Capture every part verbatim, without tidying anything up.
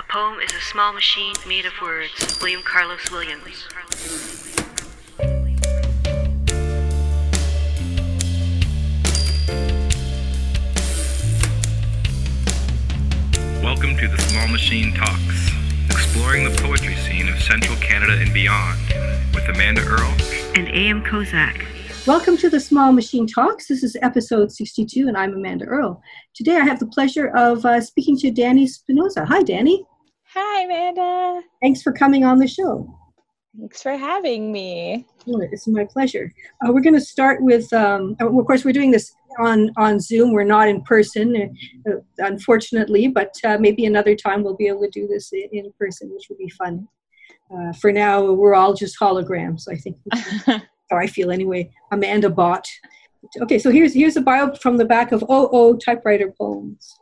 A poem is a small machine made of words. William Carlos Williams. Welcome to The Small Machine Talks, exploring the poetry scene of Central Canada and beyond, with Amanda Earle and A M Kozak. Welcome to The Small Machine Talks. This is episode sixty-two, and I'm Amanda Earle. Today I have the pleasure of uh, speaking to Dani Spinosa. Hi, Dani. Hi, Amanda. Thanks for coming on the show. Thanks for having me. Well, it's my pleasure. Uh, we're going to start with, um, of course, we're doing this on, on Zoom. We're not in person, uh, unfortunately, but uh, maybe another time we'll be able to do this in, in person, which will be fun. Uh, for now, we're all just holograms, I think. Or I feel anyway, Amanda Bot. Okay, so here's here's a bio from the back of O O Typewriter Poems.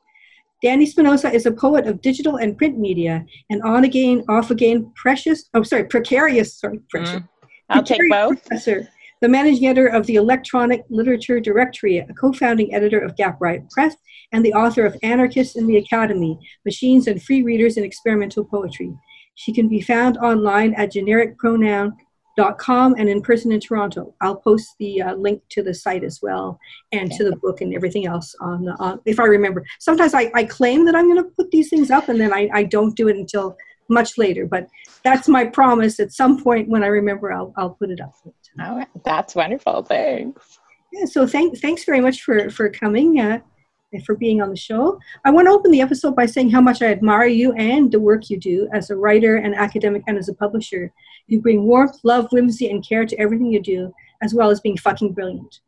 Dani Spinosa is a poet of digital and print media, an on-again, off-again, precious, oh, sorry, precarious, sorry, precious. Mm. I'll precarious take both. Professor, the managing editor of the Electronic Literature Directory, a co-founding editor of Gap Riot Press, and the author of Anarchists in the Academy, Machines and Free Readers in Experimental Poetry. She can be found online at generic pronoun dot com and in person in Toronto. I'll post the uh, link to the site as well, and okay, to the book and everything else on the, uh, if I remember. Sometimes I, I claim that I'm going to put these things up and then I, I don't do it until much later, but that's my promise. At some point when I remember, I'll I'll put it up. Oh, that's wonderful. Thanks. Yeah, so thank, thanks very much for, for coming uh, and for being on the show. I want to open the episode by saying how much I admire you and the work you do as a writer and academic and as a publisher. You bring warmth, love, whimsy, and care to everything you do, as well as being fucking brilliant.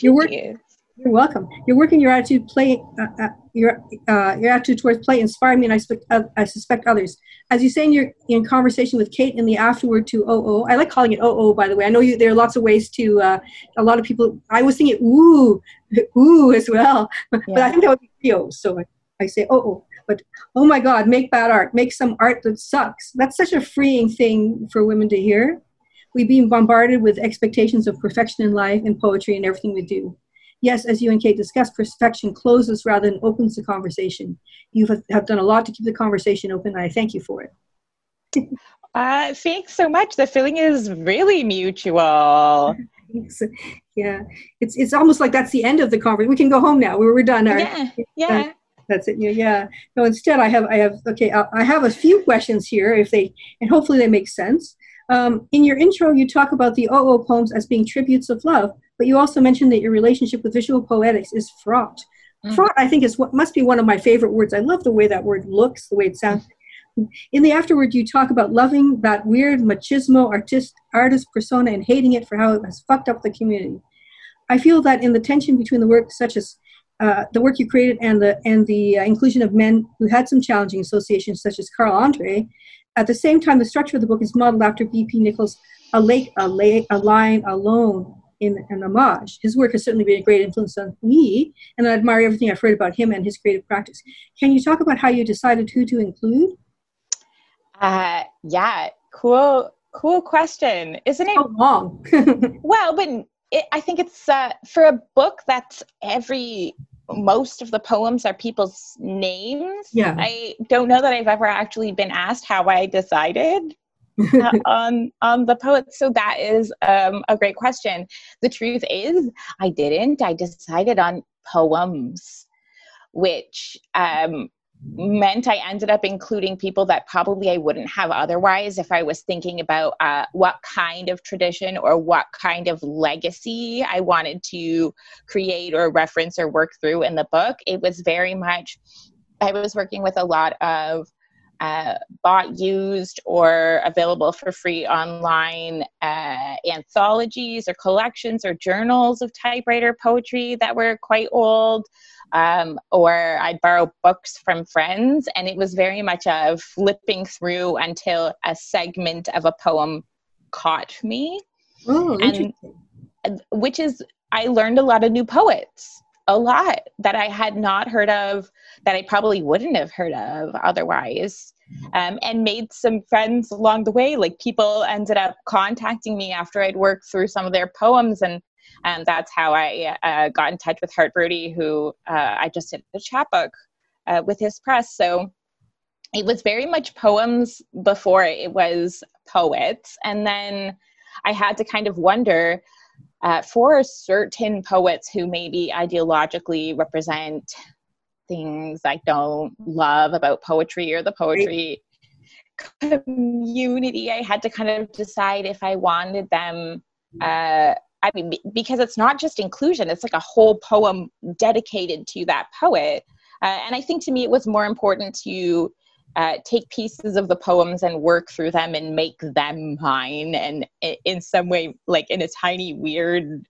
Your work, you. You're welcome. Your work and your attitude, play, uh, uh, your uh, your attitude towards play, inspire me, and I, spe- uh, I suspect others. As you say in your in conversation with Kate in the afterword to O O, I like calling it O O. By the way, I know you, there are lots of ways to. Uh, a lot of people, I was thinking ooh, ooh as well, yeah. But I think that would be O. So I, I say O O. But, oh my God, make bad art. Make some art that sucks. That's such a freeing thing for women to hear. We've been bombarded with expectations of perfection in life and poetry and everything we do. Yes, as you and Kate discussed, perfection closes rather than opens the conversation. You have done a lot to keep the conversation open, and I thank you for it. uh, thanks so much. The feeling is really mutual. Yeah. It's it's almost like that's the end of the conversation. We can go home now. We're, we're done. Our, yeah, yeah. Uh, That's it. Yeah, yeah. No, instead, I have, I have. Okay, I, I have a few questions here, if they, and hopefully they make sense. Um, in your intro, you talk about the O O poems as being tributes of love, but you also mentioned that your relationship with visual poetics is fraught. Mm. Fraught, I think, is what must be one of my favorite words. I love the way that word looks, the way it sounds. Mm. In the afterword, you talk about loving that weird machismo artist artist persona and hating it for how it has fucked up the community. I feel that in the tension between the work, such as Uh, the work you created and the and the uh, inclusion of men who had some challenging associations, such as Carl Andre. At the same time, the structure of the book is modeled after B P Nichols' A Lake, a, lake, a Line Alone in an Homage. His work has certainly been a great influence on me, and I admire everything I've heard about him and his creative practice. Can you talk about how you decided who to include? Uh, yeah, cool, cool question. Isn't it? So long. Well, but it, I think it's uh, for a book that's every... most of the poems are people's names. Yeah. I don't know that I've ever actually been asked how I decided uh, on on the poets. So that is um, a great question. The truth is, I didn't. I decided on poems, which um, meant I ended up including people that probably I wouldn't have otherwise if I was thinking about uh, what kind of tradition or what kind of legacy I wanted to create or reference or work through in the book. It was very much, I was working with a lot of uh, bought, used, or available for free online uh, anthologies or collections or journals of typewriter poetry that were quite old. Um, or I'd borrow books from friends, and it was very much a flipping through until a segment of a poem caught me. Oh, and which is, I learned a lot of new poets, a lot that I had not heard of, that I probably wouldn't have heard of otherwise, um, and made some friends along the way. Like, people ended up contacting me after I'd worked through some of their poems, and And that's how I uh, got in touch with Hart Brody, who uh, I just did a chapbook uh, with his press. So it was very much poems before it was poets. And then I had to kind of wonder uh, for certain poets who maybe ideologically represent things I don't love about poetry or the poetry community, I had to kind of decide if I wanted them, uh, I mean, because it's not just inclusion, it's like a whole poem dedicated to that poet. Uh, and I think to me it was more important to uh, take pieces of the poems and work through them and make them mine, and in some way, like in a tiny weird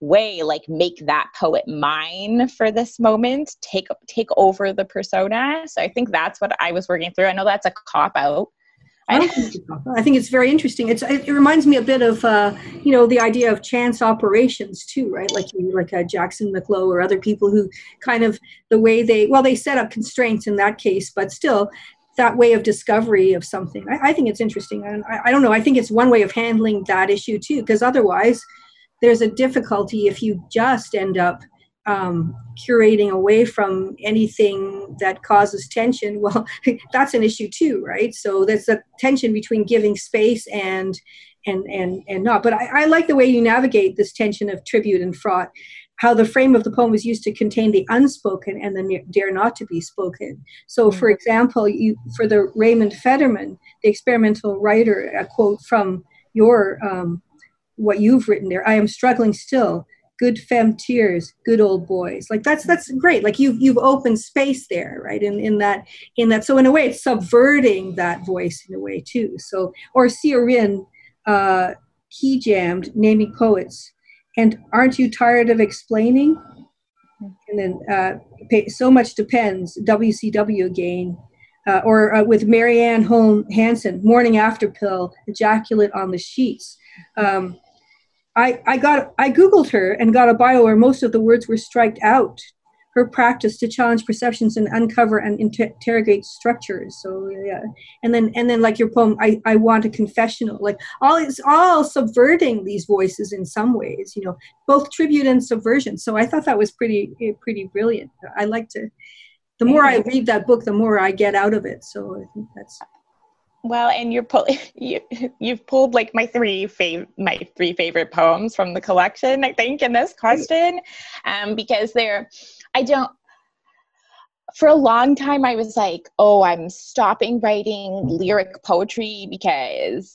way, like make that poet mine for this moment, take take over the persona. So I think that's what I was working through. I know that's a cop-out. I think it's very interesting. It's, it reminds me a bit of, uh, you know, the idea of chance operations too, right? Like like uh, Jackson McLow or other people who kind of the way they, well, they set up constraints in that case, but still that way of discovery of something. I, I think it's interesting. And I, I don't know, I think it's one way of handling that issue too, because otherwise there's a difficulty if you just end up Um, curating away from anything that causes tension. Well, that's an issue too, right? So there's a tension between giving space and and and and not. But I, I like the way you navigate this tension of tribute and fraught, how the frame of the poem is used to contain the unspoken and the dare not to be spoken. So for example, you for the Raymond Federman, the experimental writer, a quote from your um, what you've written there, I am struggling still. Good femme tears, good old boys. Like that's that's great. Like you've you've opened space there, right? In in that in that. So in a way, it's subverting that voice in a way too. So or Ciarin, uh, he jammed naming poets, and aren't you tired of explaining? And then uh, pay, so much depends. W C W again, uh, or uh, with Marianne Holmes Hansen, morning after pill, ejaculate on the sheets. Um, I, I got I Googled her and got a bio where most of the words were striked out. Her practice to challenge perceptions and uncover and inter interrogate structures. So yeah, and then and then like your poem, I, I want a confessional. Like all it's all subverting these voices in some ways, you know, both tribute and subversion. So I thought that was pretty pretty brilliant. I like to. The more I read that book, the more I get out of it. So I think that's. Well, and you're pull you, you've pulled like my three fav my three favorite poems from the collection, I think, in this question, um, because they're, I don't, for a long time I was like, oh, I'm stopping writing lyric poetry because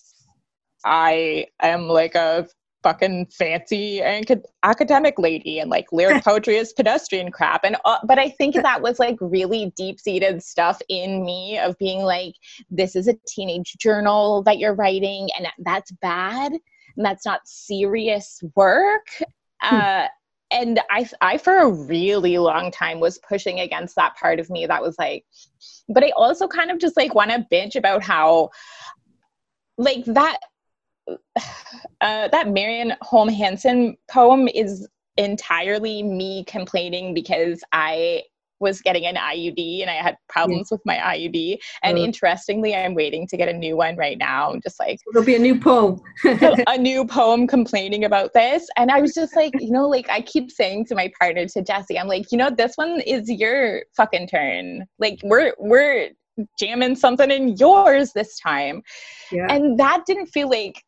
I am like a fucking fancy and academic lady, and like lyric poetry is pedestrian crap. And uh, but I think that was like really deep-seated stuff in me of being like, this is a teenage journal that you're writing, and that's bad, and that's not serious work. Uh, and I, I for a really long time was pushing against that part of me that was like, but I also kind of just like want to bitch about how like that. Uh, that Marianne Holmes Hansen poem is entirely me complaining because I was getting an I U D and I had problems yeah. with my I U D. And oh. interestingly, I'm waiting to get a new one right now. I'm just like, it'll be a new poem. a new poem complaining about this. And I was just like, you know, like I keep saying to my partner, to Jesse, I'm like, you know, this one is your fucking turn. Like we're, we're jamming something in yours this time. Yeah. And that didn't feel like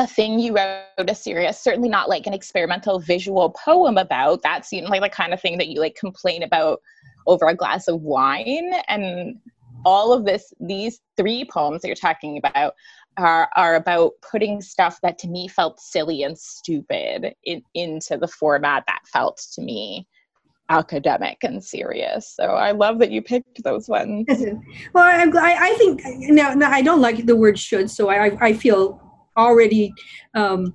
a thing you wrote a serious, certainly not like an experimental visual poem about. That seemed like the kind of thing that you like complain about over a glass of wine. And all of this, these three poems that you're talking about are, are about putting stuff that to me felt silly and stupid in, into the format that felt to me academic and serious. So I love that you picked those ones. Well, I'm glad, I think, now, now I don't like the word should, so I, I feel already um,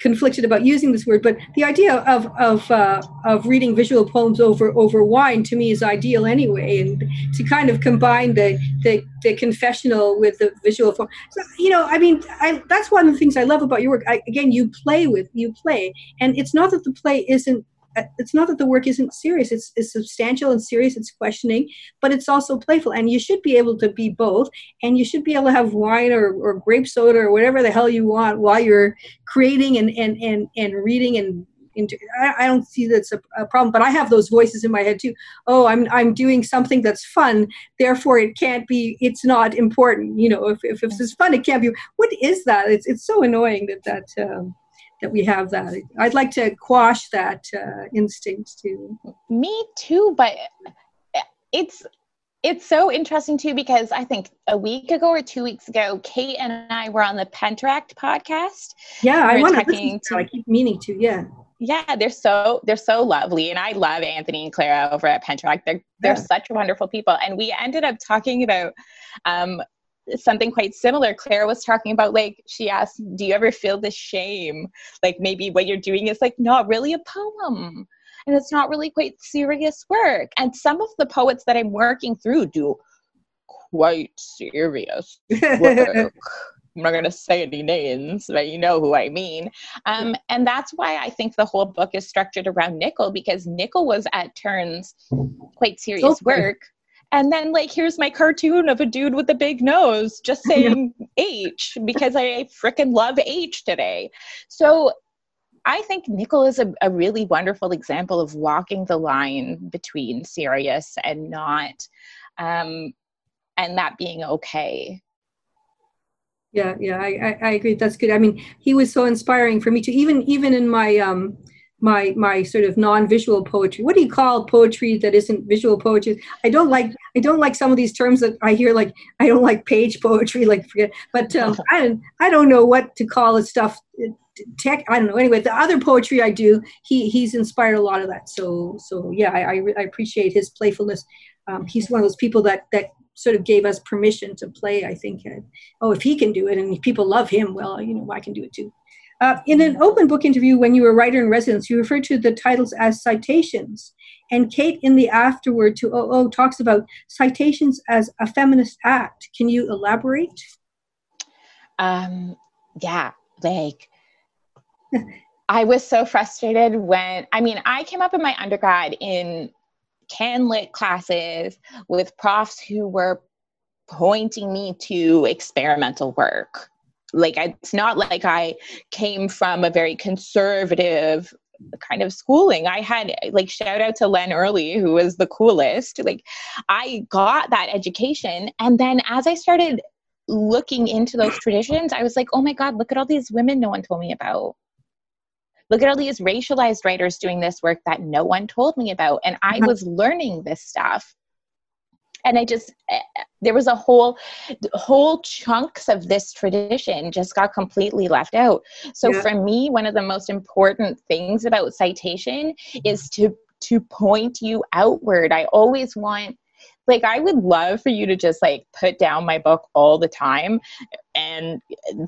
conflicted about using this word, but the idea of of uh, of reading visual poems over over wine to me is ideal anyway, and to kind of combine the the, the confessional with the visual form. So, you know, I mean, I, that's one of the things I love about your work. I, again, you play with you play, and it's not that the play isn't. It's not that the work isn't serious. It's, it's substantial and serious. It's questioning, but it's also playful. And you should be able to be both. And you should be able to have wine or, or grape soda or whatever the hell you want while you're creating and and and, and reading and into, I, I don't see that's a, a problem, but I have those voices in my head too. Oh, I'm, I'm doing something that's fun, therefore it can't be, it's not important. You know, if, if, if it's fun, it can't be. What is that? It's, it's so annoying that, that, um, that we have that. I'd like to quash that uh, instinct too. Me too, but it's, it's so interesting too, because I think a week ago or two weeks ago, Kate and I were on the Pentract podcast. Yeah, I want to listen to, I keep meaning to, yeah. Yeah, they're so, they're so lovely. And I love Anthony and Clara over at Pentract. They're, they're yeah. such wonderful people. And we ended up talking about um, something quite similar. Clara was talking about, like, she asked, do you ever feel the shame? Like, maybe what you're doing is, like, not really a poem. And it's not really quite serious work. And some of the poets that I'm working through do quite serious work. I'm not going to say any names, but you know who I mean. Um, and that's why I think the whole book is structured around Nickel, because Nickel was at turns quite serious so work. And then, like, here's my cartoon of a dude with a big nose just saying H, because I frickin' love H today. So I think Nickel is a, a really wonderful example of walking the line between serious and not, um, and that being okay. Yeah, yeah, I, I, I agree. That's good. I mean, he was so inspiring for me too. Even even in my um, my my sort of non-visual poetry. What do you call poetry that isn't visual poetry? I don't like I don't like some of these terms that I hear. Like, I don't like page poetry. Like, forget. But um, I I don't know what to call it stuff. It, tech, I don't know. Anyway, the other poetry I do, he he's inspired a lot of that. So so yeah, I I, I appreciate his playfulness. Um, he's one of those people that that sort of gave us permission to play, I think. And, oh, if he can do it and people love him, well, you know, I can do it too. Uh, in an open book interview when you were writer in residence, you referred to the titles as citations. And Kate, in the afterword to O O, talks about citations as a feminist act. Can you elaborate? Um, yeah, like... I was so frustrated when, I mean, I came up in my undergrad in CanLit classes with profs who were pointing me to experimental work. Like, I, it's not like I came from a very conservative kind of schooling. I had, like, shout out to Len Early, who was the coolest. Like, I got that education. And then as I started looking into those traditions, I was like, oh my God, look at all these women no one told me about. Look at all these racialized writers doing this work that no one told me about. And I was learning this stuff. And I just, there was a whole, whole chunks of this tradition just got completely left out. So yeah. For me, one of the most important things about citation is to, to point you outward. I always want, like, I would love for you to just, like, put down my book all the time and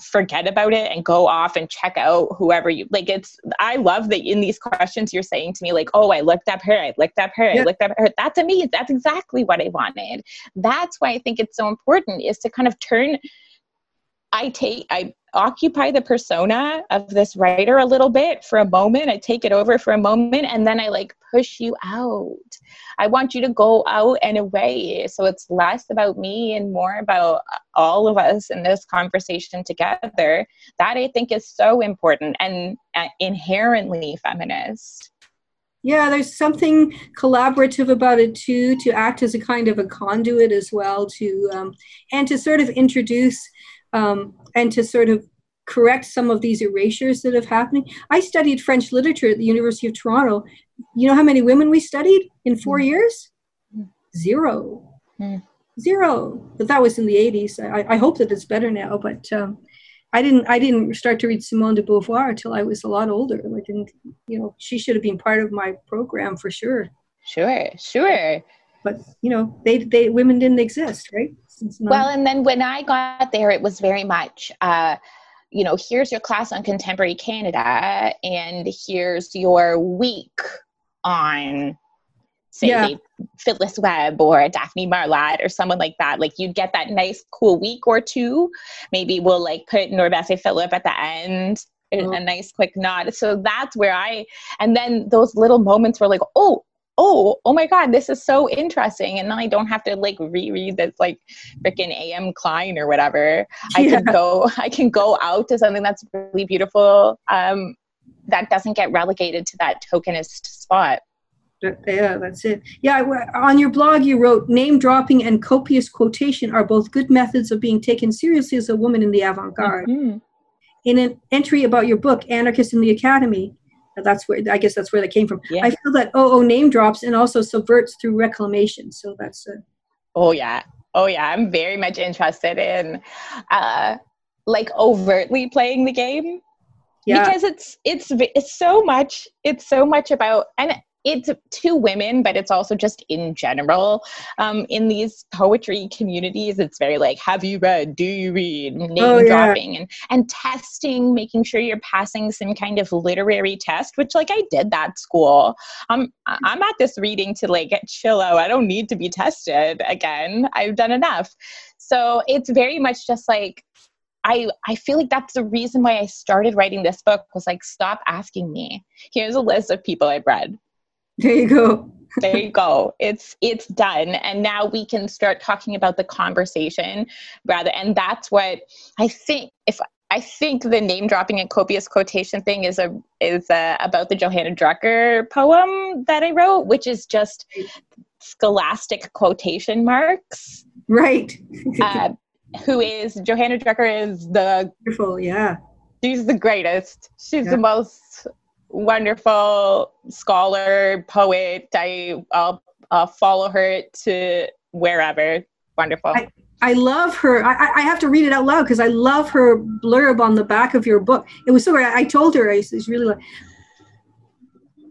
forget about it and go off and check out whoever you, like, it's, I love that in these questions you're saying to me, like, oh, I looked up her, I looked up her, yeah. I looked up her. That's me. That's exactly what I wanted. That's why I think it's so important, is to kind of turn, I take, I occupy the persona of this writer a little bit for a moment. I take it over for a moment, and then I, like, push you out. I want you to go out and away. So it's less about me and more about all of us in this conversation together. That, I think, is so important and uh, inherently feminist. Yeah, there's something collaborative about it too, to act as a kind of a conduit as well, to um, and to sort of introduce Um, and to sort of correct some of these erasures that have happened. I studied French literature at the University of Toronto. You know how many women we studied in four mm. years? Zero. Mm. Zero. But that was in the eighties. I, I hope that it's better now, but um, I didn't I didn't start to read Simone de Beauvoir until I was a lot older. I didn't, you know, she should have been part of my program for sure. Sure, sure. But, you know, they they women didn't exist, right? Well, and then when I got there, it was very much, uh, you know, here's your class on contemporary Canada, and here's your week on, say, yeah. Phyllis Webb or Daphne Marlatt or someone like that. Like, you'd get that nice, cool week or two. Maybe we'll, like, put NourbeSe Philip at the end, oh. a nice quick nod. So that's where I, and then those little moments were like, oh, Oh, oh my God, this is so interesting. And then I don't have to, like, reread this, like, frickin' A M Klein or whatever. Yeah. I can go, I can go out to something that's really beautiful. Um, that doesn't get relegated to that tokenist spot. Yeah, that's it. Yeah, on your blog you wrote, name dropping and copious quotation are both good methods of being taken seriously as a woman in the avant-garde. Mm-hmm. In an entry about your book, Anarchists in the Academy, that's where, I guess that's where that came from. Yeah. I feel that O O name drops and also subverts through reclamation. So that's a... Oh, yeah. Oh, yeah. I'm very much interested in uh, like overtly playing the game. Yeah. Because it's, it's, it's so much, it's so much about, and it's to women, but it's also just in general. Um, in these poetry communities, it's very like, have you read, do you read, name oh, dropping, yeah. and, and testing, making sure you're passing some kind of literary test, which like I did that school. Um, I'm at this reading to like chill out. I don't need to be tested again. I've done enough. So it's very much just like, I, I feel like that's the reason why I started writing this book, was like, stop asking me. Here's a list of people I've read. There you go. There you go. It's it's done. And now we can start talking about the conversation rather. And that's what I think, if I think the name dropping and copious quotation thing is a is a, about the Johanna Drucker poem that I wrote, which is just scholastic quotation marks. Right. uh, who is Johanna Drucker is the beautiful, yeah. She's the greatest. She's yeah. the most wonderful scholar, poet. I, I'll, I'll follow her to wherever. Wonderful. I, I love her. I, I have to read it out loud because I love her blurb on the back of your book. It was so great. I told her, I was really like,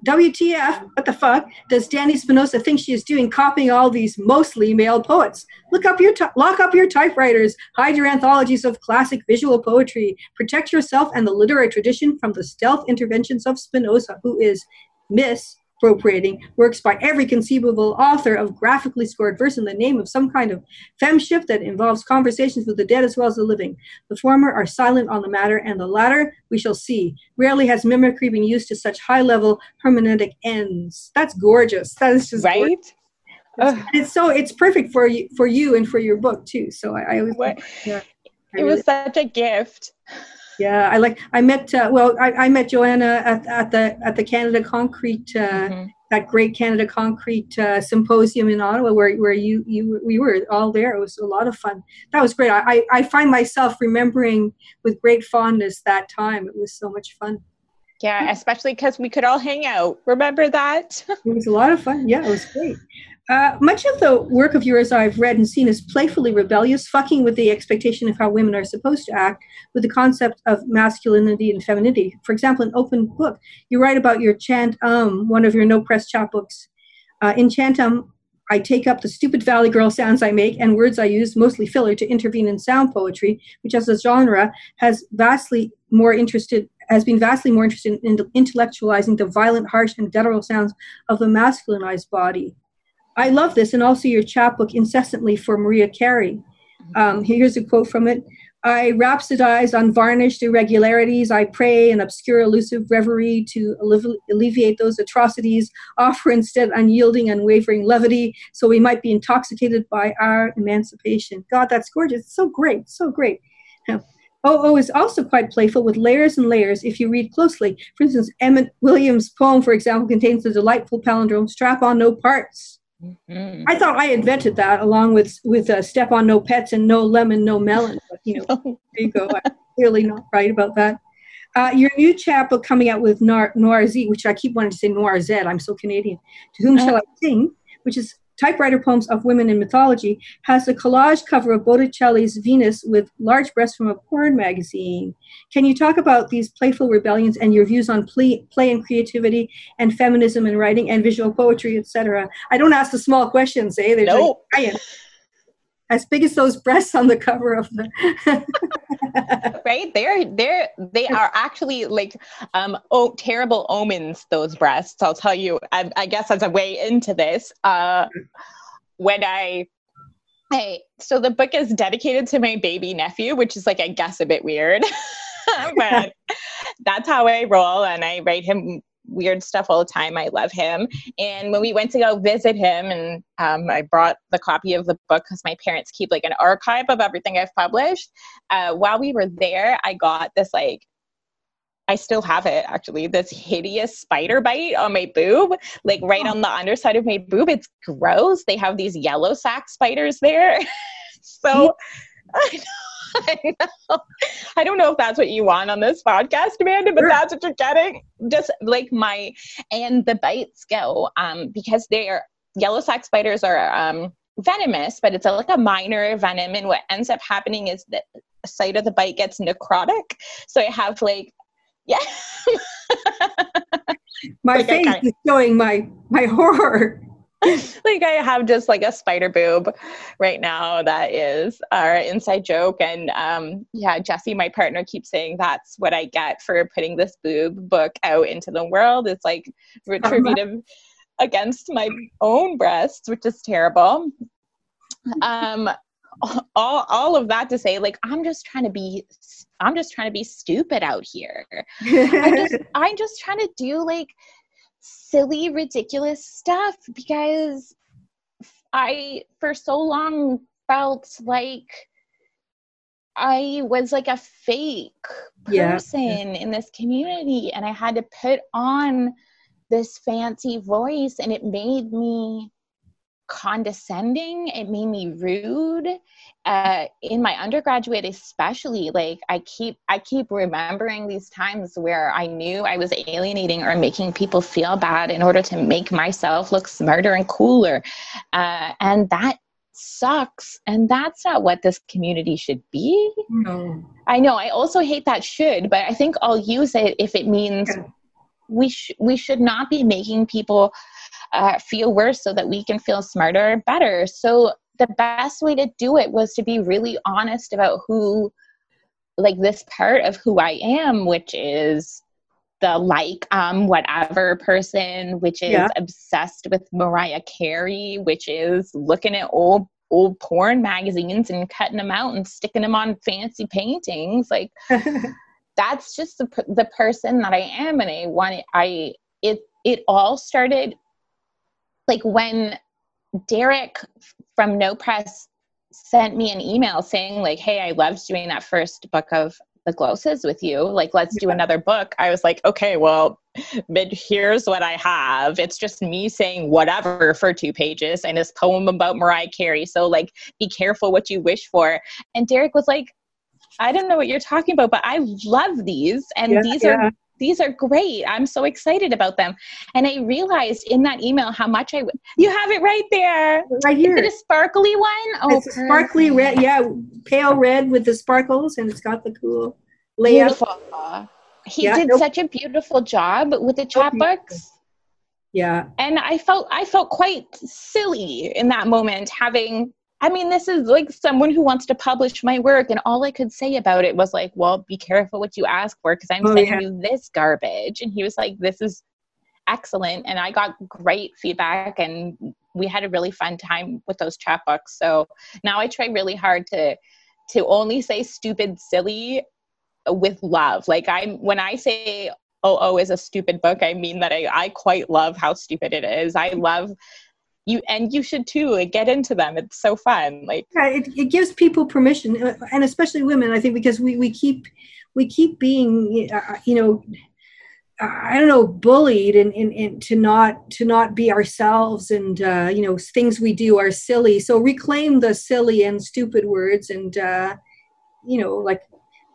W T F, what the fuck, does Dani Spinosa think she is doing copying all these mostly male poets? Look up your lock up your typewriters, hide your anthologies of classic visual poetry, protect yourself and the literary tradition from the stealth interventions of Spinosa, who is misappropriating works by every conceivable author of graphically scored verse in the name of some kind of femship that involves conversations with the dead as well as the living. The former are silent on the matter, and the latter, we shall see. Rarely has mimicry been used to such high-level hermeneutic ends. That's gorgeous. That is just right. Gorgeous. It's, it's so it's perfect for you, for you and for your book too. So I, I always think, yeah, I it really, was such a gift. Yeah, I like. I met uh, well. I, I met Johanna at, at the at the Canada Concrete, uh, mm-hmm. that great Canada Concrete uh, symposium in Ottawa, where where you you we were all there. It was a lot of fun. That was great. I I find myself remembering with great fondness that time. It was so much fun. Yeah, especially because we could all hang out. Remember that? It was a lot of fun. Yeah, it was great. Uh, much of the work of yours I've read and seen is playfully rebellious, fucking with the expectation of how women are supposed to act, with the concept of masculinity and femininity. For example, in Open Book, you write about your chant, um, one of your No Press chapbooks. Uh, in chant, um, I take up the stupid valley girl sounds I make and words I use, mostly filler, to intervene in sound poetry, which as a genre has vastly more interested has been vastly more interested in intellectualizing the violent, harsh, and guttural sounds of the masculinized body. I love this, and also your chapbook incessantly for Mariah Carey. Um, here's a quote from it. I rhapsodize on varnished irregularities. I pray an obscure, elusive reverie to allevi alleviate those atrocities, offer instead unyielding, unwavering levity, so we might be intoxicated by our emancipation. God, that's gorgeous. It's so great. So great. Now, O O is also quite playful with layers and layers if you read closely. For instance, Emmett Williams' poem, for example, contains the delightful palindrome, strap on no parts. Mm-hmm. I thought I invented that along with with uh, step on no pets and no lemon, no melon. But, you know, there you go. I'm clearly not right about that. Uh, your new chapbook coming out with Noir-Z, which I keep wanting to say Noir-Z. I'm so Canadian. To Whom Shall I Sing, which is typewriter poems of women in mythology, has a collage cover of Botticelli's Venus with large breasts from a porn magazine. Can you talk about these playful rebellions and your views on play, play and creativity and feminism and writing and visual poetry, et cetera? I don't ask the small questions, eh? They're no. Like, I am as big as those breasts on the cover of the right? They're they're they are actually like um oh terrible omens, those breasts. I'll tell you. I, I guess as a way into this, uh, when I hey, so the book is dedicated to my baby nephew, which is like I guess a bit weird, but that's how I roll, and I write him weird stuff all the time. I love him. And when we went to go visit him, and um, I brought the copy of the book because my parents keep like an archive of everything I've published. Uh, while we were there, I got this like I still have it, actually, this hideous spider bite on my boob, like right on the underside of my boob. It's gross. They have these yellow sack spiders there. So I know. I know. I don't know if that's what you want on this podcast, Amanda, but that's what you're getting. Just like my, and the bites go, um, because they are, yellow sack spiders are um, venomous, but it's a, like a minor venom. And what ends up happening is that the site of the bite gets necrotic. So I have like, yeah. my like face is showing my, my horror. Like I have just like a spider boob right now. That is our inside joke. And um, yeah, Jesse, my partner, keeps saying that's what I get for putting this boob book out into the world. It's like retributive against my own breasts, which is terrible. Um, all, all of that to say, like, I'm just trying to be, I'm just trying to be stupid out here. I'm just, I'm just trying to do like silly, ridiculous stuff because I, for so long, felt like I was like a fake person yeah. in this community, and I had to put on this fancy voice, and it made me condescending. It made me rude. Uh, in my undergraduate, especially, like I keep, I keep remembering these times where I knew I was alienating or making people feel bad in order to make myself look smarter and cooler. Uh, and that sucks. And that's not what this community should be. No. I know. I also hate that should, but I think I'll use it if it means okay. we sh- we should not be making people Uh, feel worse so that we can feel smarter and better. So the best way to do it was to be really honest about who, like this part of who I am, which is the like, um, whatever person, which is yeah. obsessed with Mariah Carey, which is looking at old, old porn magazines and cutting them out and sticking them on fancy paintings. Like that's just the, the person that I am. And I wanted, I, it, it all started like when Derek from No Press sent me an email saying like, hey, I loved doing that first book of the glosses with you. Like, let's do another book. I was like, okay, well, but here's what I have. It's just me saying whatever for two pages and this poem about Mariah Carey. So like, be careful what you wish for. And Derek was like, I don't know what you're talking about, but I love these. And yeah, these yeah. are These are great. I'm so excited about them. And I realized in that email how much I would. You have it right there. Right here. Is it a sparkly one? Oh, it's a sparkly red. Yeah, pale red with the sparkles, and it's got the cool layout. Beautiful. He yeah, did nope. such a beautiful job with the chapbooks. Yeah. And I felt I felt quite silly in that moment having. I mean, this is like someone who wants to publish my work, and all I could say about it was like, well, be careful what you ask for because I'm oh, sending yeah. you this garbage. And he was like, this is excellent. And I got great feedback, and we had a really fun time with those chapbooks. So now I try really hard to to only say stupid, silly with love. Like I'm when I say O O is a stupid book, I mean that I, I quite love how stupid it is. I love You, and you should too, like, get into them. It's so fun. Like yeah, it, it gives people permission, and especially women, I think, because we, we keep we keep being, uh, you know, I don't know, bullied and, and, and to not to not be ourselves, and uh, you know, things we do are silly. So reclaim the silly and stupid words, and uh, you know, like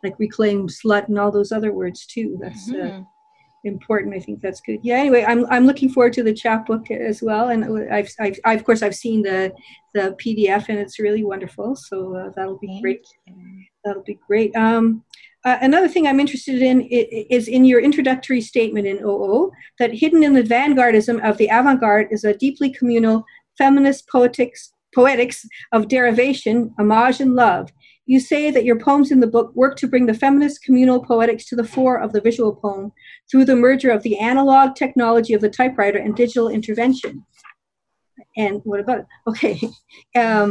like reclaim slut and all those other words too. That's. Mm-hmm. Uh, important. I think that's good. Yeah. Anyway, I'm I'm looking forward to the chapbook as well, and I've, I've I of course I've seen the the P D F, and it's really wonderful. So uh, that'll be Thank great. You. That'll be great. Um, uh, another thing I'm interested in is in your introductory statement in O O that hidden in the vanguardism of the avant-garde is a deeply communal feminist poetics poetics of derivation, homage, and love. You say that your poems in the book work to bring the feminist communal poetics to the fore of the visual poem through the merger of the analog technology of the typewriter and digital intervention. And what about it? Okay. Um,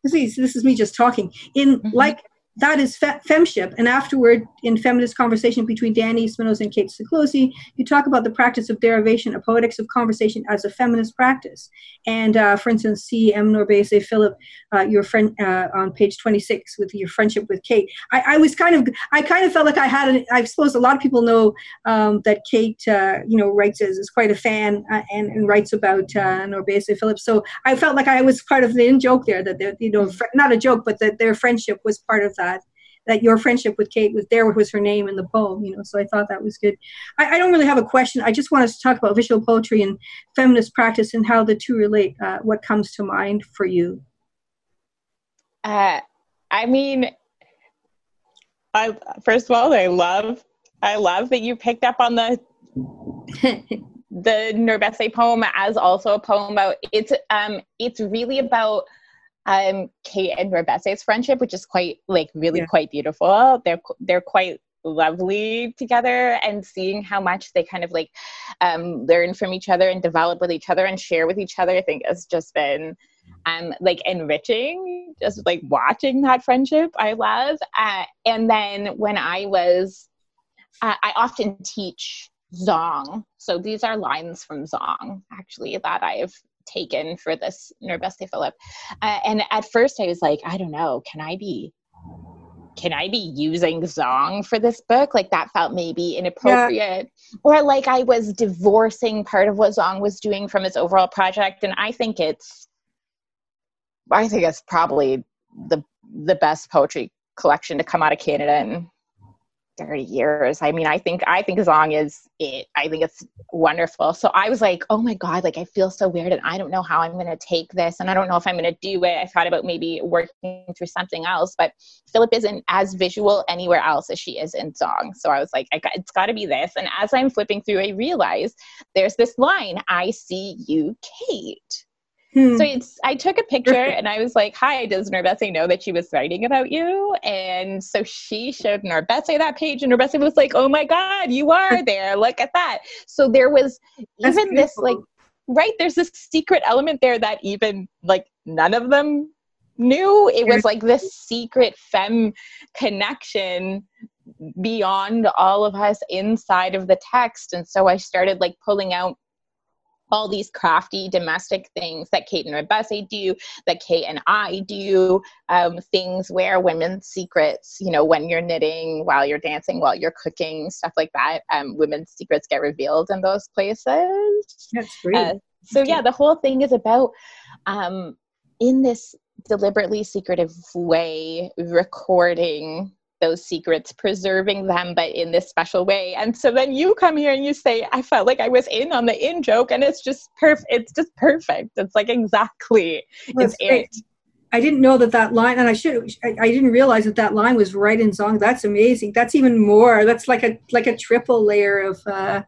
let's see, so this is me just talking. In mm-hmm. like that is fe femship. And afterward, in Feminist Conversation between Dani Spinosa and Kate Siklosi, you talk about the practice of derivation, a poetics of conversation as a feminist practice. And uh, for instance, C. M. NourbeSe Philip, uh, your friend uh, on page twenty-six with your friendship with Kate. I, I was kind of, I kind of felt like I had, an, I suppose a lot of people know um, that Kate, uh, you know, writes as is quite a fan uh, and, and writes about uh, NourbeSe Philip. So I felt like I was part of the in joke there that, you know, not a joke, but that their friendship was part of that. That, that your friendship with Kate was there, was her name in the poem, you know, so I thought that was good. I, I don't really have a question. I just want us to talk about visual poetry and feminist practice and how the two relate. Uh, what comes to mind for you? Uh, I mean, I, first of all, I love, I love that you picked up on the the NourbeSe poem as also a poem about, it's, um, it's really about Um, Kate and NourbeSe's friendship, which is quite, like, really yeah. quite beautiful. They're they're quite lovely together, and seeing how much they kind of like um, learn from each other and develop with each other and share with each other, I think has just been um, like enriching. Just like watching that friendship, I love. Uh, and then when I was, uh, I often teach zong. So these are lines from zong, actually, that I've taken for this NourbeSe Philip. Uh, and at first I was like, I don't know, can I be, can I be using zong for this book? Like that felt maybe inappropriate. Yeah. Or like I was divorcing part of what zong was doing from its overall project. And I think it's, I think it's probably the, the best poetry collection to come out of Canada in thirty years. I mean, I think, I think zong is it. I think it's wonderful. So I was like, oh my God, like I feel so weird and I don't know how I'm going to take this. And I don't know if I'm going to do it. I thought about maybe working through something else, but Philip isn't as visual anywhere else as she is in zong. So I was like, I got, it's gotta be this. And as I'm flipping through, I realize there's this line, I see you, Kate. So it's, I took a picture and I was like, hi, does NourbeSe know that she was writing about you? And so she showed NourbeSe that page and NourbeSe was like, oh my God, you are there. Look at that. So there was even this like, right, there's this secret element there that even like none of them knew. It was like this secret femme connection beyond all of us inside of the text. And so I started like pulling out all these crafty domestic things that Kate and NourbeSe do, that Kate and I do, um, things where women's secrets, you know, when you're knitting, while you're dancing, while you're cooking, stuff like that, um, women's secrets get revealed in those places. That's great. Uh, so yeah, the whole thing is about, um, in this deliberately secretive way, recording those secrets, preserving them, but in this special way. And so then you come here and you say, I felt like I was in on the in joke, and it's just perfect. It's just perfect. It's like, exactly. Well, it's great. It. I didn't know that that line, and I should, I, I didn't realize that that line was right in zong. That's amazing. That's even more, that's like a, like a triple layer of, uh,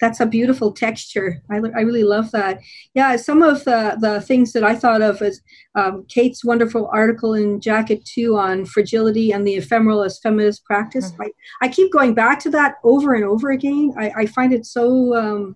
that's a beautiful texture. I, I really love that. Yeah, some of the, the things that I thought of as um, Kate's wonderful article in Jacket two on fragility and the ephemeral as feminist practice. Mm-hmm. I, I keep going back to that over and over again. I, I find it so um,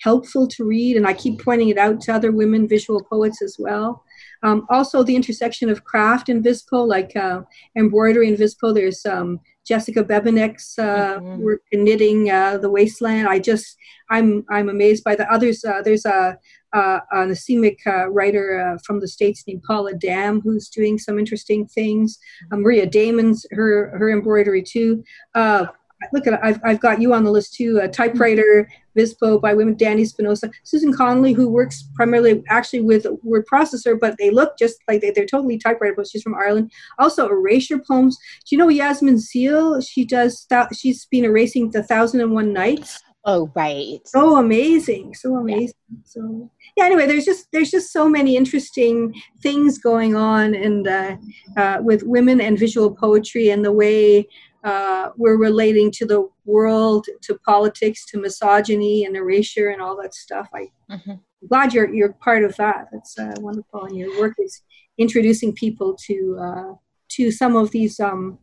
helpful to read, and I keep pointing it out to other women visual poets as well. Um, also, the intersection of craft and vispo, like uh, embroidery and vispo. There's um, Jessica Bebenek's uh, mm-hmm. work in knitting uh, the wasteland. I just, I'm, I'm amazed by the others. Uh, there's a, uh, an Asemic uh, writer uh, from the States named Paula Dam, who's doing some interesting things. Uh, Maria Damon's her, her embroidery too. Uh, Look at I've I've got you on the list too. A typewriter vispo by women, Dani Spinosa, Susan Connolly, who works primarily actually with word processor, but they look just like they, they're totally typewriter poets. She's from Ireland. Also erasure poems. Do you know Yasmin Seal? She does that. She's been erasing the Thousand and One Nights. Oh right. So amazing. So amazing. Yeah. So yeah. Anyway, there's just there's just so many interesting things going on and uh, uh, with women and visual poetry and the way. Uh, we're relating to the world, to politics, to misogyny and erasure and all that stuff. I, mm-hmm. I'm glad you're, you're part of that. That's uh, wonderful. And your work is introducing people to uh, to some of these um,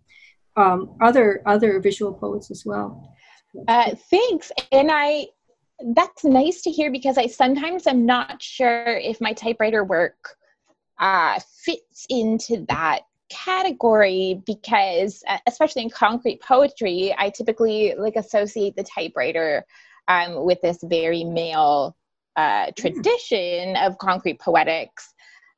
um, other other visual poets as well. Uh, thanks. And I, that's nice to hear because I sometimes I'm not sure if my typewriter work uh, fits into that category because, especially in concrete poetry, I typically like associate the typewriter um, with this very male uh, tradition of concrete poetics.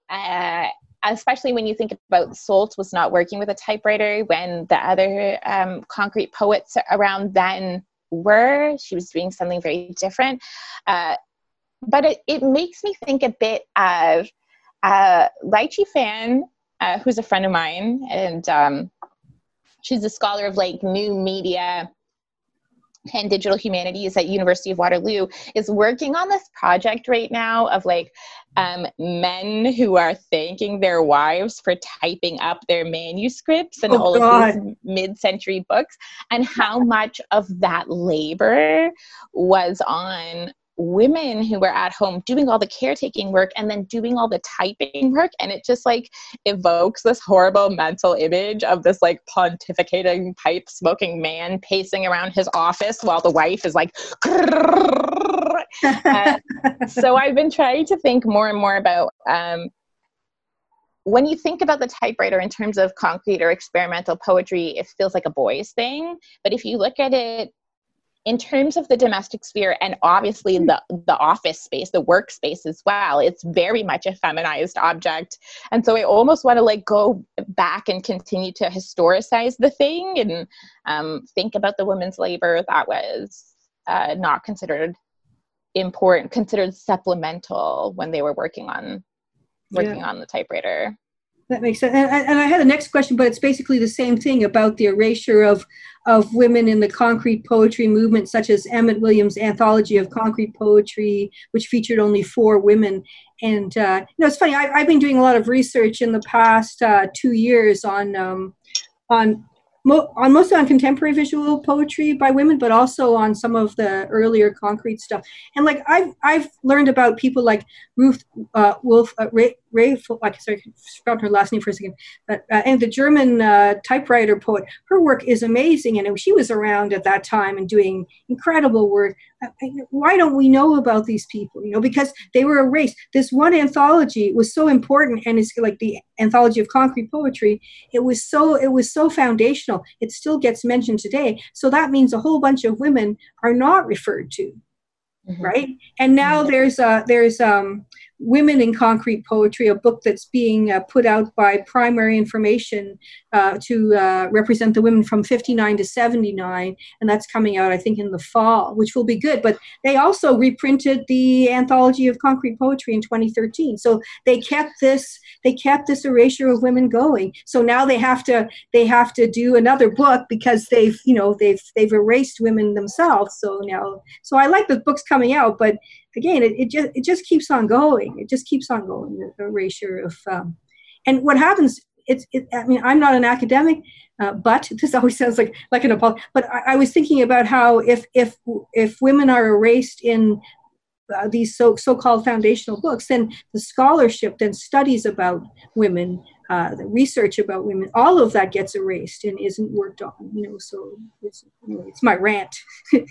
Uh, especially when you think about Soult was not working with a typewriter when the other um, concrete poets around then were. She was doing something very different. Uh, but it, it makes me think a bit of uh, Lai Chi Fan, uh, who's a friend of mine, and um, she's a scholar of like new media and digital humanities at University of Waterloo, is working on this project right now of like um, men who are thanking their wives for typing up their manuscripts and oh, all God. of these mid-century books, and how much of that labor was on women who were at home doing all the caretaking work and then doing all the typing work. And it just like evokes this horrible mental image of this like pontificating pipe smoking man pacing around his office while the wife is like uh, so I've been trying to think more and more about um when you think about the typewriter in terms of concrete or experimental poetry, it feels like a boy's thing, but if you look at it in terms of the domestic sphere and obviously the, the office space, the workspace as well, it's very much a feminized object. And so I almost want to like go back and continue to historicize the thing and um, think about the women's labor that was uh, not considered important, considered supplemental when they were working on working yeah. on the typewriter. That makes sense. And, and I had the next question, but it's basically the same thing about the erasure of, of women in the concrete poetry movement, such as Emmett Williams' anthology of concrete poetry, which featured only four women. And, uh, you know, it's funny, I, I've been doing a lot of research in the past uh, two years on, um, on, mo on mostly on contemporary visual poetry by women, but also on some of the earlier concrete stuff. And like, I've, I've learned about people like Ruth uh, Wolf, uh, Ray, Ray, sorry, I forgot her last name for a second, but, uh, and the German uh, typewriter poet. Her work is amazing, and she was around at that time and doing incredible work. Why don't we know about these people? You know, because they were erased. This one anthology was so important, and it's like the anthology of concrete poetry. It was so, it was so foundational. It still gets mentioned today. So that means a whole bunch of women are not referred to. Mm-hmm. Right. And now there's uh, there's um, Women in Concrete Poetry, a book that's being uh, put out by Primary Information uh, to uh, represent the women from fifty-nine to seventy-nine. And that's coming out, I think, in the fall, which will be good. But they also reprinted the anthology of concrete poetry in twenty thirteen. So they kept this they kept this erasure of women going. So now they have to they have to do another book because they've, you know, they've they've erased women themselves. So now so I like the books coming out, but again, it, it just it just keeps on going. It just keeps on going. The, the erasure of, um, and what happens? It's. It, I mean, I'm not an academic, uh, but this always sounds like like an apology. But I, I was thinking about how if if if women are erased in uh, these so so-called foundational books, then the scholarship, then studies about women, uh, the research about women, all of that gets erased and isn't worked on, you know, so it's, you know, it's my rant.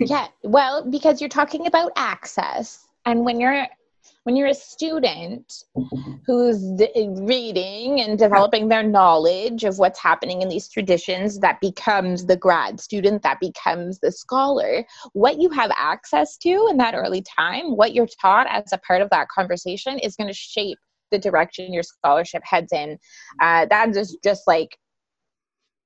Yeah, well, because you're talking about access, and when you're, when you're a student who's reading and developing their knowledge of what's happening in these traditions, that becomes the grad student, that becomes the scholar. What you have access to in that early time, what you're taught as a part of that conversation is going to shape the direction your scholarship heads in. Uh, that is just like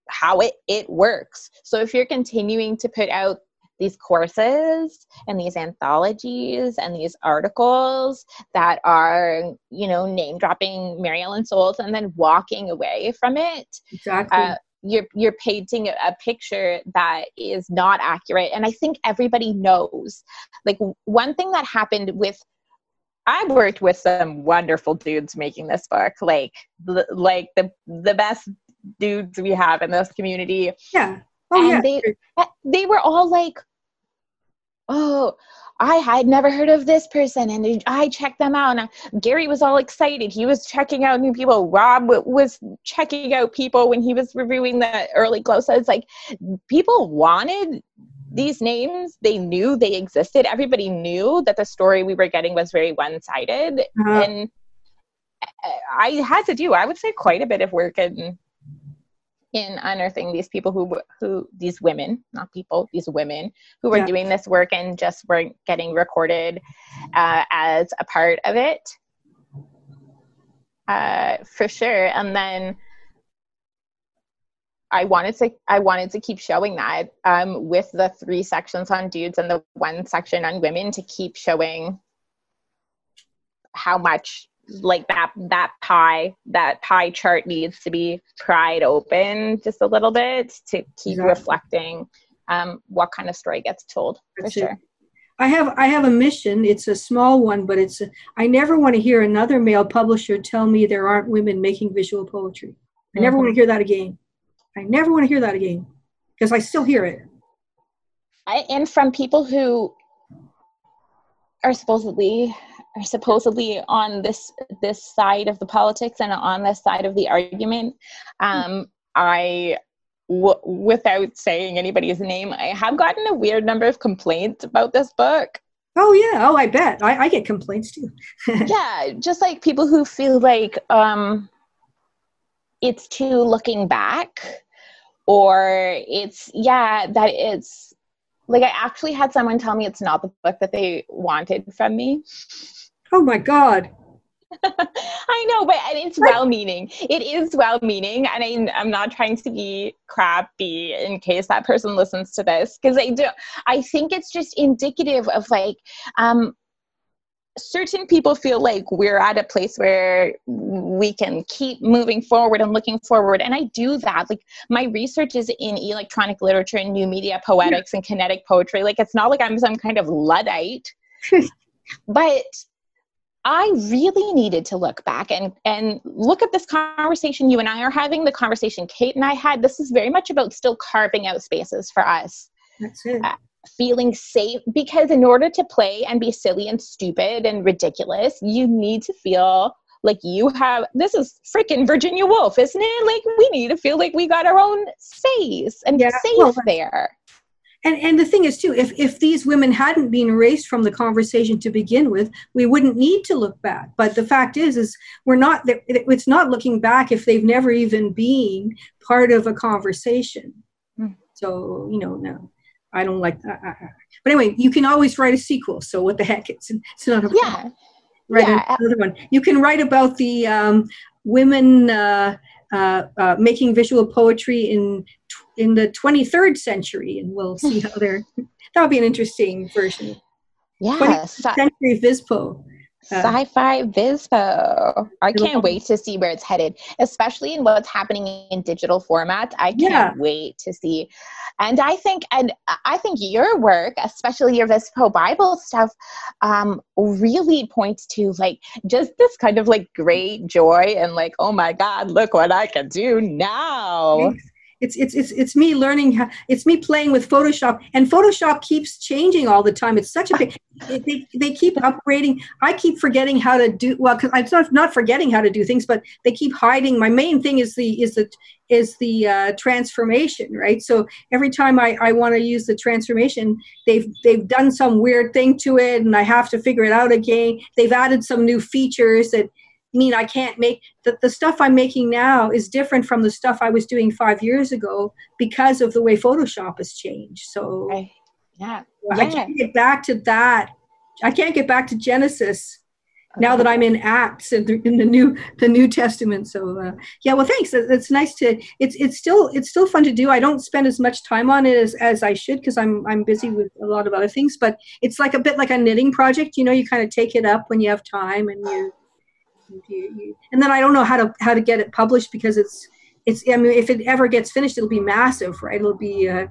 how it, it works. So if you're continuing to put out these courses and these anthologies and these articles that are, you know, name dropping Mary Ellen Soult and then walking away from it, exactly. Uh, you're, you're painting a picture that is not accurate. And I think everybody knows, like one thing that happened with, I worked with some wonderful dudes making this book, like like the the best dudes we have in this community. Yeah. Oh, and yeah. they they were all like, oh, I had never heard of this person, and I checked them out. And I, Gary was all excited. He was checking out new people. Rob was checking out people when he was reviewing the early glow. So it's like people wanted these names, they knew they existed. Everybody knew that the story we were getting was very one-sided. Uh-huh. And I had to do, I would say, quite a bit of work in in unearthing these people who, who these women, not people, these women who were yeah. doing this work and just weren't getting recorded uh, as a part of it. Uh, for sure. And then I wanted to, I wanted to keep showing that um, with the three sections on dudes and the one section on women, to keep showing how much like that, that pie, that pie chart needs to be pried open just a little bit to keep exactly. reflecting um, what kind of story gets told. For That's sure. It. I have, I have a mission. It's a small one, but it's, a, I never want to hear another male publisher tell me there aren't women making visual poetry. I never mm-hmm. want to hear that again. I never want to hear that again, because I still hear it. I, and from people who are supposedly are supposedly on this this side of the politics and on this side of the argument, um, I, w- without saying anybody's name, I have gotten a weird number of complaints about this book. Oh, yeah. Oh, I bet. I, I get complaints, too. Yeah, just like people who feel like um, it's too looking back. Or it's, yeah, that it's, like, I actually had someone tell me it's not the book that they wanted from me. Oh, my God. I know, but it's well-meaning. It is well-meaning, and I, I'm not trying to be crappy in case that person listens to this, because I do. I think it's just indicative of, like, um, certain people feel like we're at a place where we can keep moving forward and looking forward. And I do that. Like, my research is in electronic literature and new media poetics yeah. and kinetic poetry. Like, it's not like I'm some kind of Luddite, but I really needed to look back and, and look at this conversation you and I are having, the conversation Kate and I had. This is very much about still carving out spaces for us. That's it. Uh, feeling safe, because in order to play and be silly and stupid and ridiculous, you need to feel like you have, this is freaking Virginia Woolf, isn't it? Like, we need to feel like we got our own space and yeah, safe well, there. And and the thing is, too, if, if these women hadn't been erased from the conversation to begin with, we wouldn't need to look back. But the fact is, is we're not, it's not looking back if they've never even been part of a conversation. Mm. So, you know, no. I don't like that. But anyway, you can always write a sequel. So what the heck? It's, it's not a problem. Yeah. Write yeah. another one. You can write about the um, women uh, uh, uh, making visual poetry in in the twenty-third century, and we'll see how they're... That would be an interesting version. Yeah. twentieth sci- century Vispo. Uh, Sci-fi Vispo. I can't wait to see where it's headed, especially in what's happening in digital formats. I can't yeah. wait to see. And I think, and I think your work, especially your Vispo Bible stuff, um, really points to, like, just this kind of, like, great joy and, like, oh my God, look what I can do now. It's it's it's it's me learning how, it's me playing with Photoshop, and Photoshop keeps changing all the time. It's such a big, they they keep upgrading. I keep forgetting how to do well, because I'm not not forgetting how to do things, but they keep hiding. My main thing is the is the is the uh, transformation, right? So every time I, I want to use the transformation, they've they've done some weird thing to it, and I have to figure it out again. They've added some new features that mean I can't make the, the stuff I'm making now is different from the stuff I was doing five years ago because of the way Photoshop has changed. So I, yeah. yeah, I can't get back to that. I can't get back to Genesis okay. now that I'm in Acts and in, in the new the New Testament. So uh, yeah, well, thanks. It's nice to. It's it's still it's still fun to do. I don't spend as much time on it as, as I should, because I'm I'm busy with a lot of other things. But it's like a bit like a knitting project. You know, you kind of take it up when you have time, and you. And then I don't know how to how to get it published, because it's it's I mean, if it ever gets finished, it'll be massive, right? It'll be uh,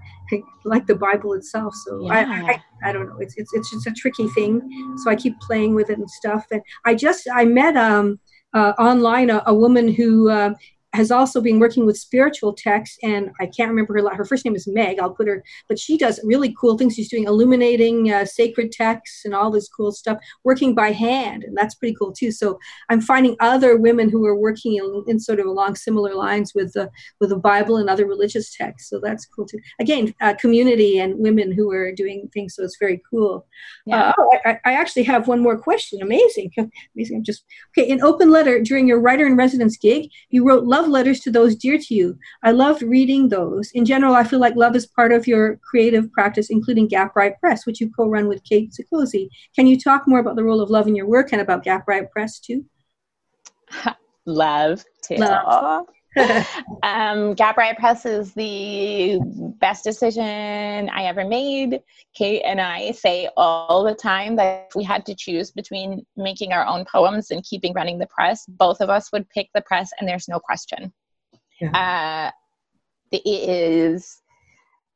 like the Bible itself. So yeah. I, I I don't know. It's it's it's just a tricky thing. So I keep playing with it and stuff. And I just I met um uh, online a, a woman who uh, has also been working with spiritual texts, and I can't remember her. Her first name is Meg. I'll put her. But she does really cool things. She's doing illuminating uh, sacred texts and all this cool stuff, working by hand, and that's pretty cool too. So I'm finding other women who are working in, in sort of along similar lines with the with the Bible and other religious texts. So that's cool too. Again, uh, community and women who are doing things. So it's very cool. Yeah. Uh, oh, I, I actually have one more question. Amazing, amazing. I'm just okay. In Open Letter, during your writer in residence gig, you wrote love. love letters to those dear to you. I loved reading those. In general, I feel like love is part of your creative practice, including Gap Riot Press, which you co-run with Kate Siklosi. Can you talk more about the role of love in your work and about Gap Riot Press too? Love to. Love. um, Gap Riot Press is the best decision I ever made. Kate and I say all the time that if we had to choose between making our own poems and keeping running the press, both of us would pick the press, and there's no question. Yeah. Uh, it is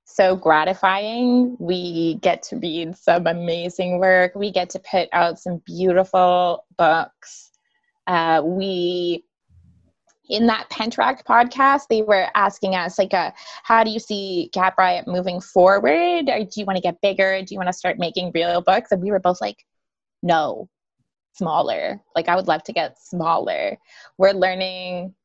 so gratifying. We get to read some amazing work. We get to put out some beautiful books. Uh, we... In that Pentract podcast, they were asking us, like, uh, how do you see Gap Riot moving forward? Or do you want to get bigger? Do you want to start making real books? And we were both like, no, smaller. Like, I would love to get smaller. We're learning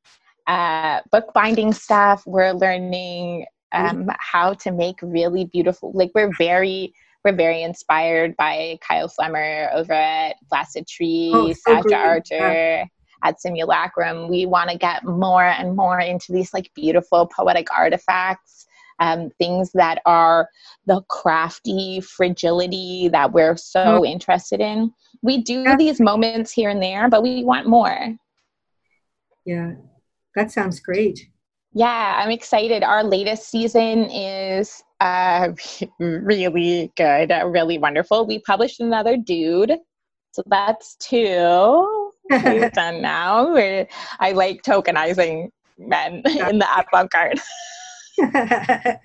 uh, bookbinding stuff. We're learning um, how to make really beautiful. Like, we're very, we're very inspired by Kyle Flemmer over at Blasted Tree, oh, Sasha so Archer. Yeah. At Simulacrum, we want to get more and more into these like beautiful poetic artifacts, um, things that are the crafty fragility that we're so interested in. We do these moments here and there, but we want more. Yeah, that sounds great. Yeah, I'm excited. Our latest season is uh, really good, really wonderful. We published another dude, so that's two. We've done now. We're, I like tokenizing men in the avant-garde. uh,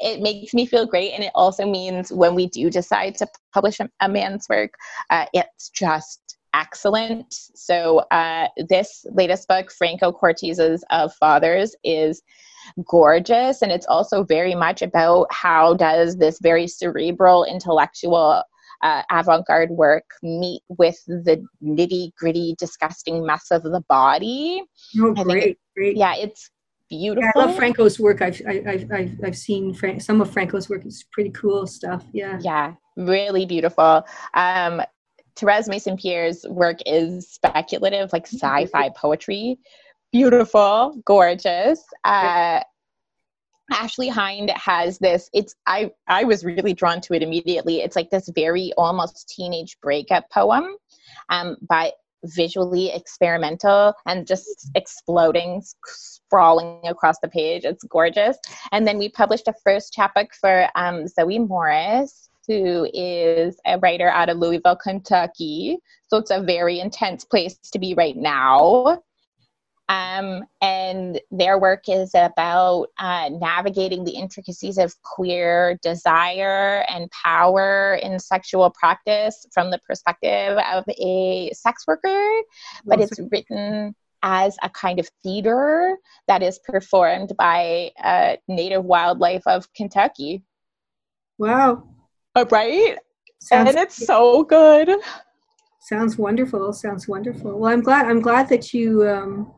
it makes me feel great, and it also means when we do decide to publish a, a man's work, uh, it's just excellent. So uh, this latest book, Franco Cortiz's Of Fathers, is gorgeous, and it's also very much about how does this very cerebral, intellectual Uh, avant-garde work meet with the nitty-gritty, disgusting mess of the body. Oh, I great, think, great. Yeah, it's beautiful. Yeah, I love Franco's work. I've, I, I've, I've seen Fran- some of Franco's work. It's pretty cool stuff, yeah. Yeah, really beautiful. Um, Therese Mason-Pierre's work is speculative, like sci-fi poetry. Beautiful, gorgeous. Uh, Ashley Hind has this, it's, I, I was really drawn to it immediately. It's like this very almost teenage breakup poem, um, but visually experimental and just exploding, sprawling across the page. It's gorgeous. And then we published a first chapbook for um, Zoe Morris, who is a writer out of Louisville, Kentucky. So it's a very intense place to be right now. Um, and their work is about uh, navigating the intricacies of queer desire and power in sexual practice from the perspective of a sex worker, but it's written as a kind of theater that is performed by uh, Native Wildlife of Kentucky. Wow. Uh, right? Sounds and it's so good. Sounds wonderful. Sounds wonderful. Well, I'm glad, I'm glad that you... Um...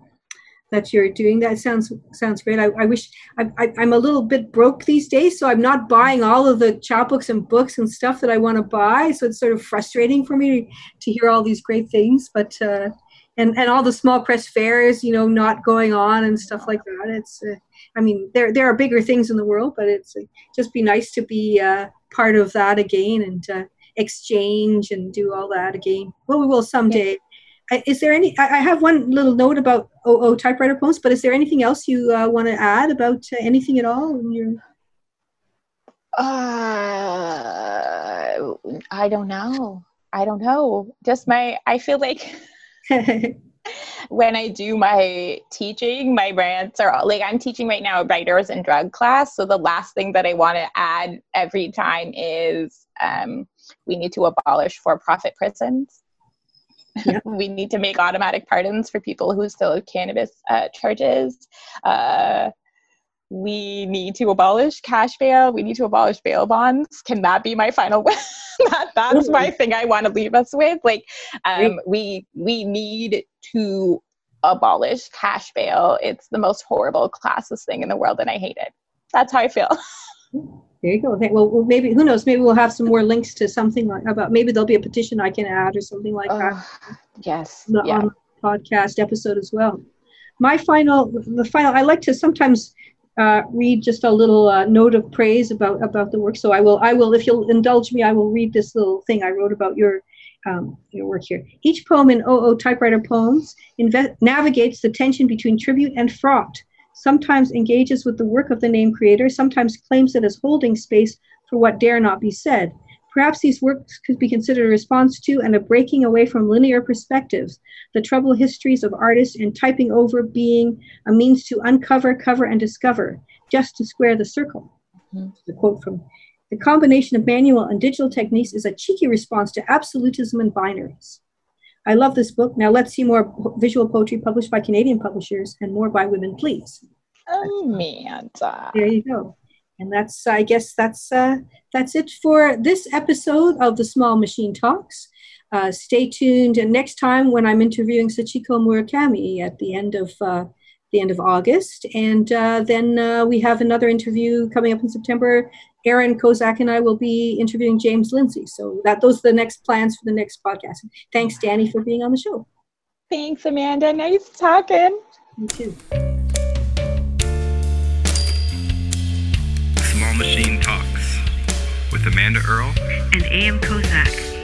that you're doing that. Sounds sounds great. I, I wish I, I, I'm a little bit broke these days, so I'm not buying all of the chapbooks and books and stuff that I want to buy. So it's sort of frustrating for me to, to hear all these great things, but uh, and and all the small press fairs, you know, not going on and stuff like that. It's uh, I mean, there there are bigger things in the world, but it's uh, just be nice to be uh, part of that again and uh, exchange and do all that again. Well, we will someday. Yeah. Is there any, I have one little note about O O Typewriter Poems, but is there anything else you uh, want to add about uh, anything at all? In your... uh, I don't know. I don't know. Just my, I feel like when I do my teaching, my rants are all, like I'm teaching right now writers and drug class. So the last thing that I want to add every time is um, we need to abolish for-profit prisons. Yep. We need to make automatic pardons for people who still have cannabis uh, charges. Uh, we need to abolish cash bail. We need to abolish bail bonds. Can that be my final? that, that's my thing I want to leave us with. Like, um, we we need to abolish cash bail. It's the most horrible, classist thing in the world, and I hate it. That's how I feel. There you go. Well, maybe, who knows, maybe we'll have some more links to something like about, maybe there'll be a petition I can add or something like oh, that. Yes. The, yeah. On the podcast episode as well. my final, the final, I like to sometimes uh, read just a little uh, note of praise about, about the work. So I will, I will, if you'll indulge me, I will read this little thing I wrote about your, um, your work here. Each poem in O O Typewriter Poems navigates the tension between tribute and fraught, sometimes engages with the work of the name creator, sometimes claims it as holding space for what dare not be said. Perhaps these works could be considered a response to and a breaking away from linear perspectives, the troubled histories of artists and typing over being a means to uncover, cover, and discover, just to square the circle. Mm-hmm. The quote from, the combination of manual and digital techniques is a cheeky response to absolutism and binaries. I love this book. Now let's see more visual poetry published by Canadian publishers and more by women, please. Amanda. There you go. And that's, I guess that's, uh, that's it for this episode of the Small Machine Talks. Uh, stay tuned and next time when I'm interviewing Sachiko Murakami at the end of, uh, the end of August. And uh, then uh, we have another interview coming up in September. Aaron Kozak and I will be interviewing James Lindsay. So that those are the next plans for the next podcast. Thanks, Dani, for being on the show. Thanks, Amanda. Nice talking. You too. Small Machine Talks with Amanda Earle and A M Kozak.